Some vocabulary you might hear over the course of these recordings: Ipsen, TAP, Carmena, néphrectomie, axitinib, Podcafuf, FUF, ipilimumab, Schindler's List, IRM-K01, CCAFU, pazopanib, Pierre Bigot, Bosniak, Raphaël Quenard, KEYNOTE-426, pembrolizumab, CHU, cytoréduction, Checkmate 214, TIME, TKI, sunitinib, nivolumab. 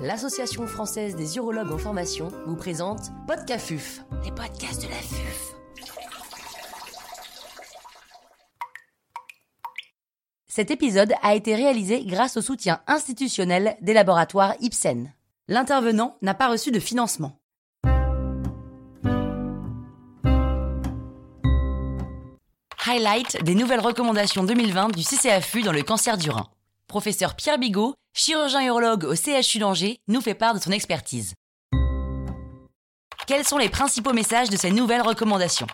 l'Association française des urologues en formation vous présente Podcafuf, les podcasts de la FUF. Cet épisode a été réalisé grâce au soutien institutionnel des laboratoires Ipsen. L'intervenant n'a pas reçu de financement. Highlight des nouvelles recommandations 2020 du CCAFU dans le cancer du rein. Professeur Pierre Bigot, chirurgien urologue au CHU d'Angers, nous fait part de son expertise. Quels sont les principaux messages de ces nouvelles recommandations ?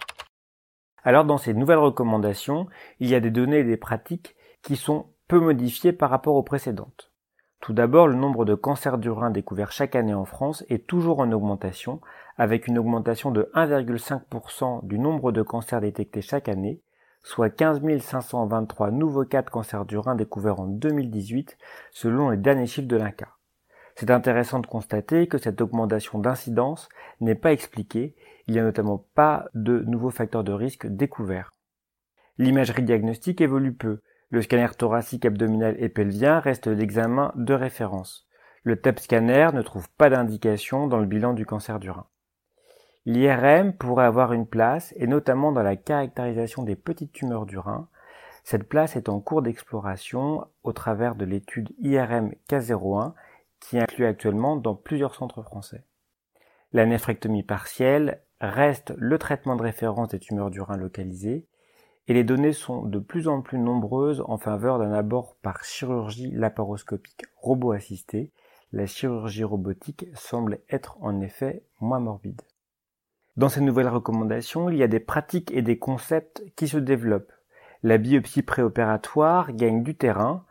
Alors dans ces nouvelles recommandations, il y a des données et des pratiques qui sont peu modifiées par rapport aux précédentes. Tout d'abord, le nombre de cancers du rein découverts chaque année en France est toujours en augmentation, avec une augmentation de 1,5% du nombre de cancers détectés chaque année, soit 15 523 nouveaux cas de cancer du rein découverts en 2018, selon les derniers chiffres de l'INCa. C'est intéressant de constater que cette augmentation d'incidence n'est pas expliquée, il n'y a notamment pas de nouveaux facteurs de risque découverts. L'imagerie diagnostique évolue peu. Le scanner thoracique, abdominal et pelvien reste l'examen de référence. Le TAP scanner ne trouve pas d'indication dans le bilan du cancer du rein. L'IRM pourrait avoir une place, et notamment dans la caractérisation des petites tumeurs du rein. Cette place est en cours d'exploration au travers de l'étude IRM-K01, qui est inclue actuellement dans plusieurs centres français. La néphrectomie partielle reste le traitement de référence des tumeurs du rein localisées, et les données sont de plus en plus nombreuses en faveur d'un abord par chirurgie laparoscopique robot-assistée. La chirurgie robotique semble être en effet moins morbide. Dans ces nouvelles recommandations, il y a des pratiques et des concepts qui se développent. La biopsie préopératoire gagne du terrain,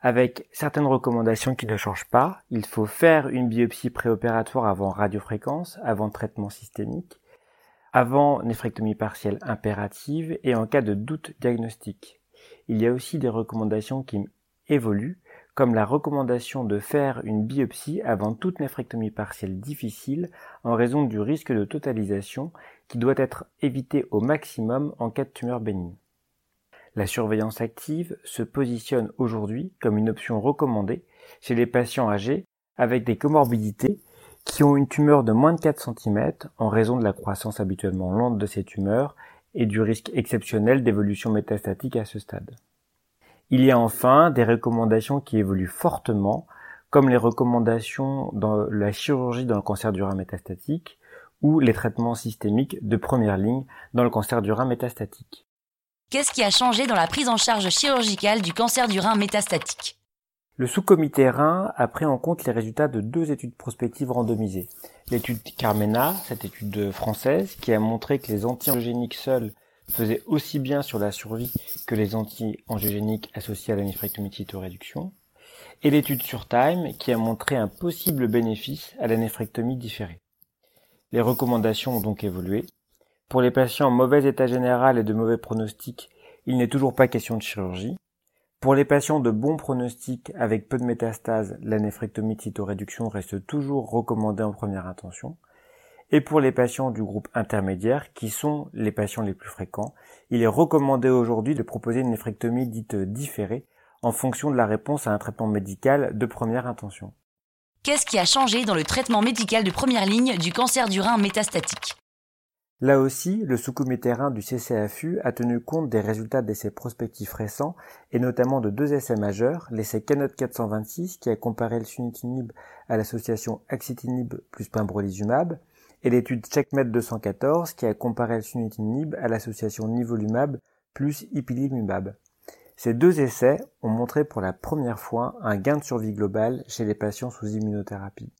avec certaines recommandations qui ne changent pas. Il faut faire une biopsie préopératoire avant radiofréquence, avant traitement systémique, avant néphrectomie partielle impérative et en cas de doute diagnostique. Il y a aussi des recommandations qui évoluent, comme la recommandation de faire une biopsie avant toute néphrectomie partielle difficile en raison du risque de totalisation qui doit être évité au maximum en cas de tumeur bénigne. La surveillance active se positionne aujourd'hui comme une option recommandée chez les patients âgés avec des comorbidités qui ont une tumeur de moins de 4 cm en raison de la croissance habituellement lente de ces tumeurs et du risque exceptionnel d'évolution métastatique à ce stade. Il y a enfin des recommandations qui évoluent fortement, comme les recommandations dans la chirurgie dans le cancer du rein métastatique ou les traitements systémiques de première ligne dans le cancer du rein métastatique. Qu'est-ce qui a changé dans la prise en charge chirurgicale du cancer du rein métastatique ? Le sous-comité Rhin a pris en compte les résultats de 2 études prospectives randomisées. L'étude Carmena, cette étude française, qui a montré que les anti-angiogéniques seuls faisaient aussi bien sur la survie que les anti-angiogéniques associés à la néphrectomie de cytoréduction. Et l'étude sur TIME, qui a montré un possible bénéfice à la néphrectomie différée. Les recommandations ont donc évolué. Pour les patients en mauvais état général et de mauvais pronostic, il n'est toujours pas question de chirurgie. Pour les patients de bon pronostic avec peu de métastases, la néphrectomie de cytoréduction reste toujours recommandée en première intention. Et pour les patients du groupe intermédiaire, qui sont les patients les plus fréquents, il est recommandé aujourd'hui de proposer une néphrectomie dite différée en fonction de la réponse à un traitement médical de première intention. Qu'est-ce qui a changé dans le traitement médical de première ligne du cancer du rein métastatique ? Là aussi, le sous-comité Rhin du CCAFU a tenu compte des résultats d'essais prospectifs récents et notamment de 2 essais majeurs, l'essai KEYNOTE-426 qui a comparé le sunitinib à l'association axitinib plus pembrolizumab et l'étude Checkmate 214 qui a comparé le sunitinib à l'association nivolumab plus ipilimumab. Ces 2 essais ont montré pour la première fois un gain de survie global chez les patients sous immunothérapie.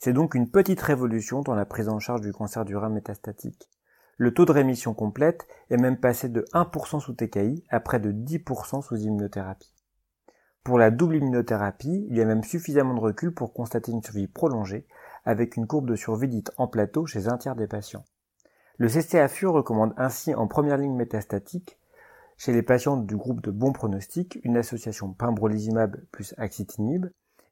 C'est donc une petite révolution dans la prise en charge du cancer du rein métastatique. Le taux de rémission complète est même passé de 1% sous TKI à près de 10% sous immunothérapie. Pour la double immunothérapie, il y a même suffisamment de recul pour constater une survie prolongée, avec une courbe de survie dite en plateau chez un tiers des patients. Le CCAFU recommande ainsi en première ligne métastatique, chez les patients du groupe de bon pronostic, une association pembrolizumab plus axitinib,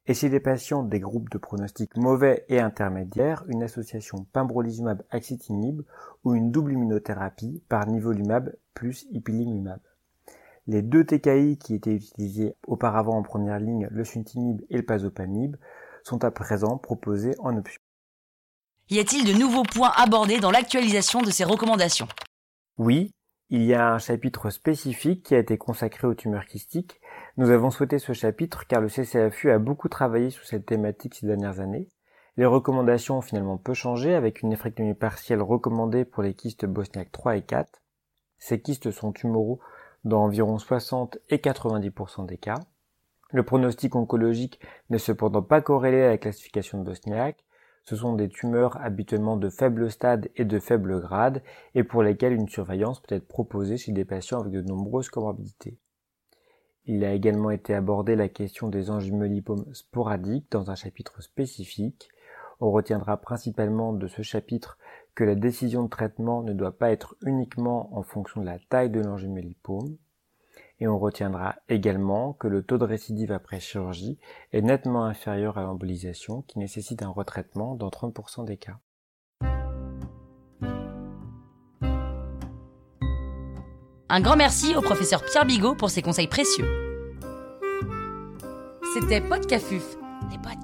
et chez les patients des groupes de pronostic mauvais et intermédiaires, une association pembrolizumab-axitinib ou une double immunothérapie par nivolumab plus ipilimumab. Les 2 TKI qui étaient utilisés auparavant en première ligne, le sunitinib et le pazopanib, sont à présent proposées en option. Y a-t-il de nouveaux points abordés dans l'actualisation de ces recommandations ? Oui, il y a un chapitre spécifique qui a été consacré aux tumeurs kystiques. Nous avons souhaité ce chapitre car le CCAFU a beaucoup travaillé sur cette thématique ces dernières années. Les recommandations ont finalement peu changé, avec une néphrectomie partielle recommandée pour les kystes Bosniak 3 et 4. Ces kystes sont tumoraux dans environ 60 et 90% des cas. Le pronostic oncologique n'est cependant pas corrélé à la classification de Bosniak. Ce sont des tumeurs habituellement de faible stade et de faible grade, et pour lesquelles une surveillance peut être proposée chez des patients avec de nombreuses comorbidités. Il a également été abordé la question des angiomélipomes sporadiques dans un chapitre spécifique. On retiendra principalement de ce chapitre que la décision de traitement ne doit pas être uniquement en fonction de la taille de l'angiomélipome. Et on retiendra également que le taux de récidive après chirurgie est nettement inférieur à l'embolisation qui nécessite un retraitement dans 30% des cas. Un grand merci au professeur Pierre Bigot pour ses conseils précieux. C'était Podcafuf, les podcasts.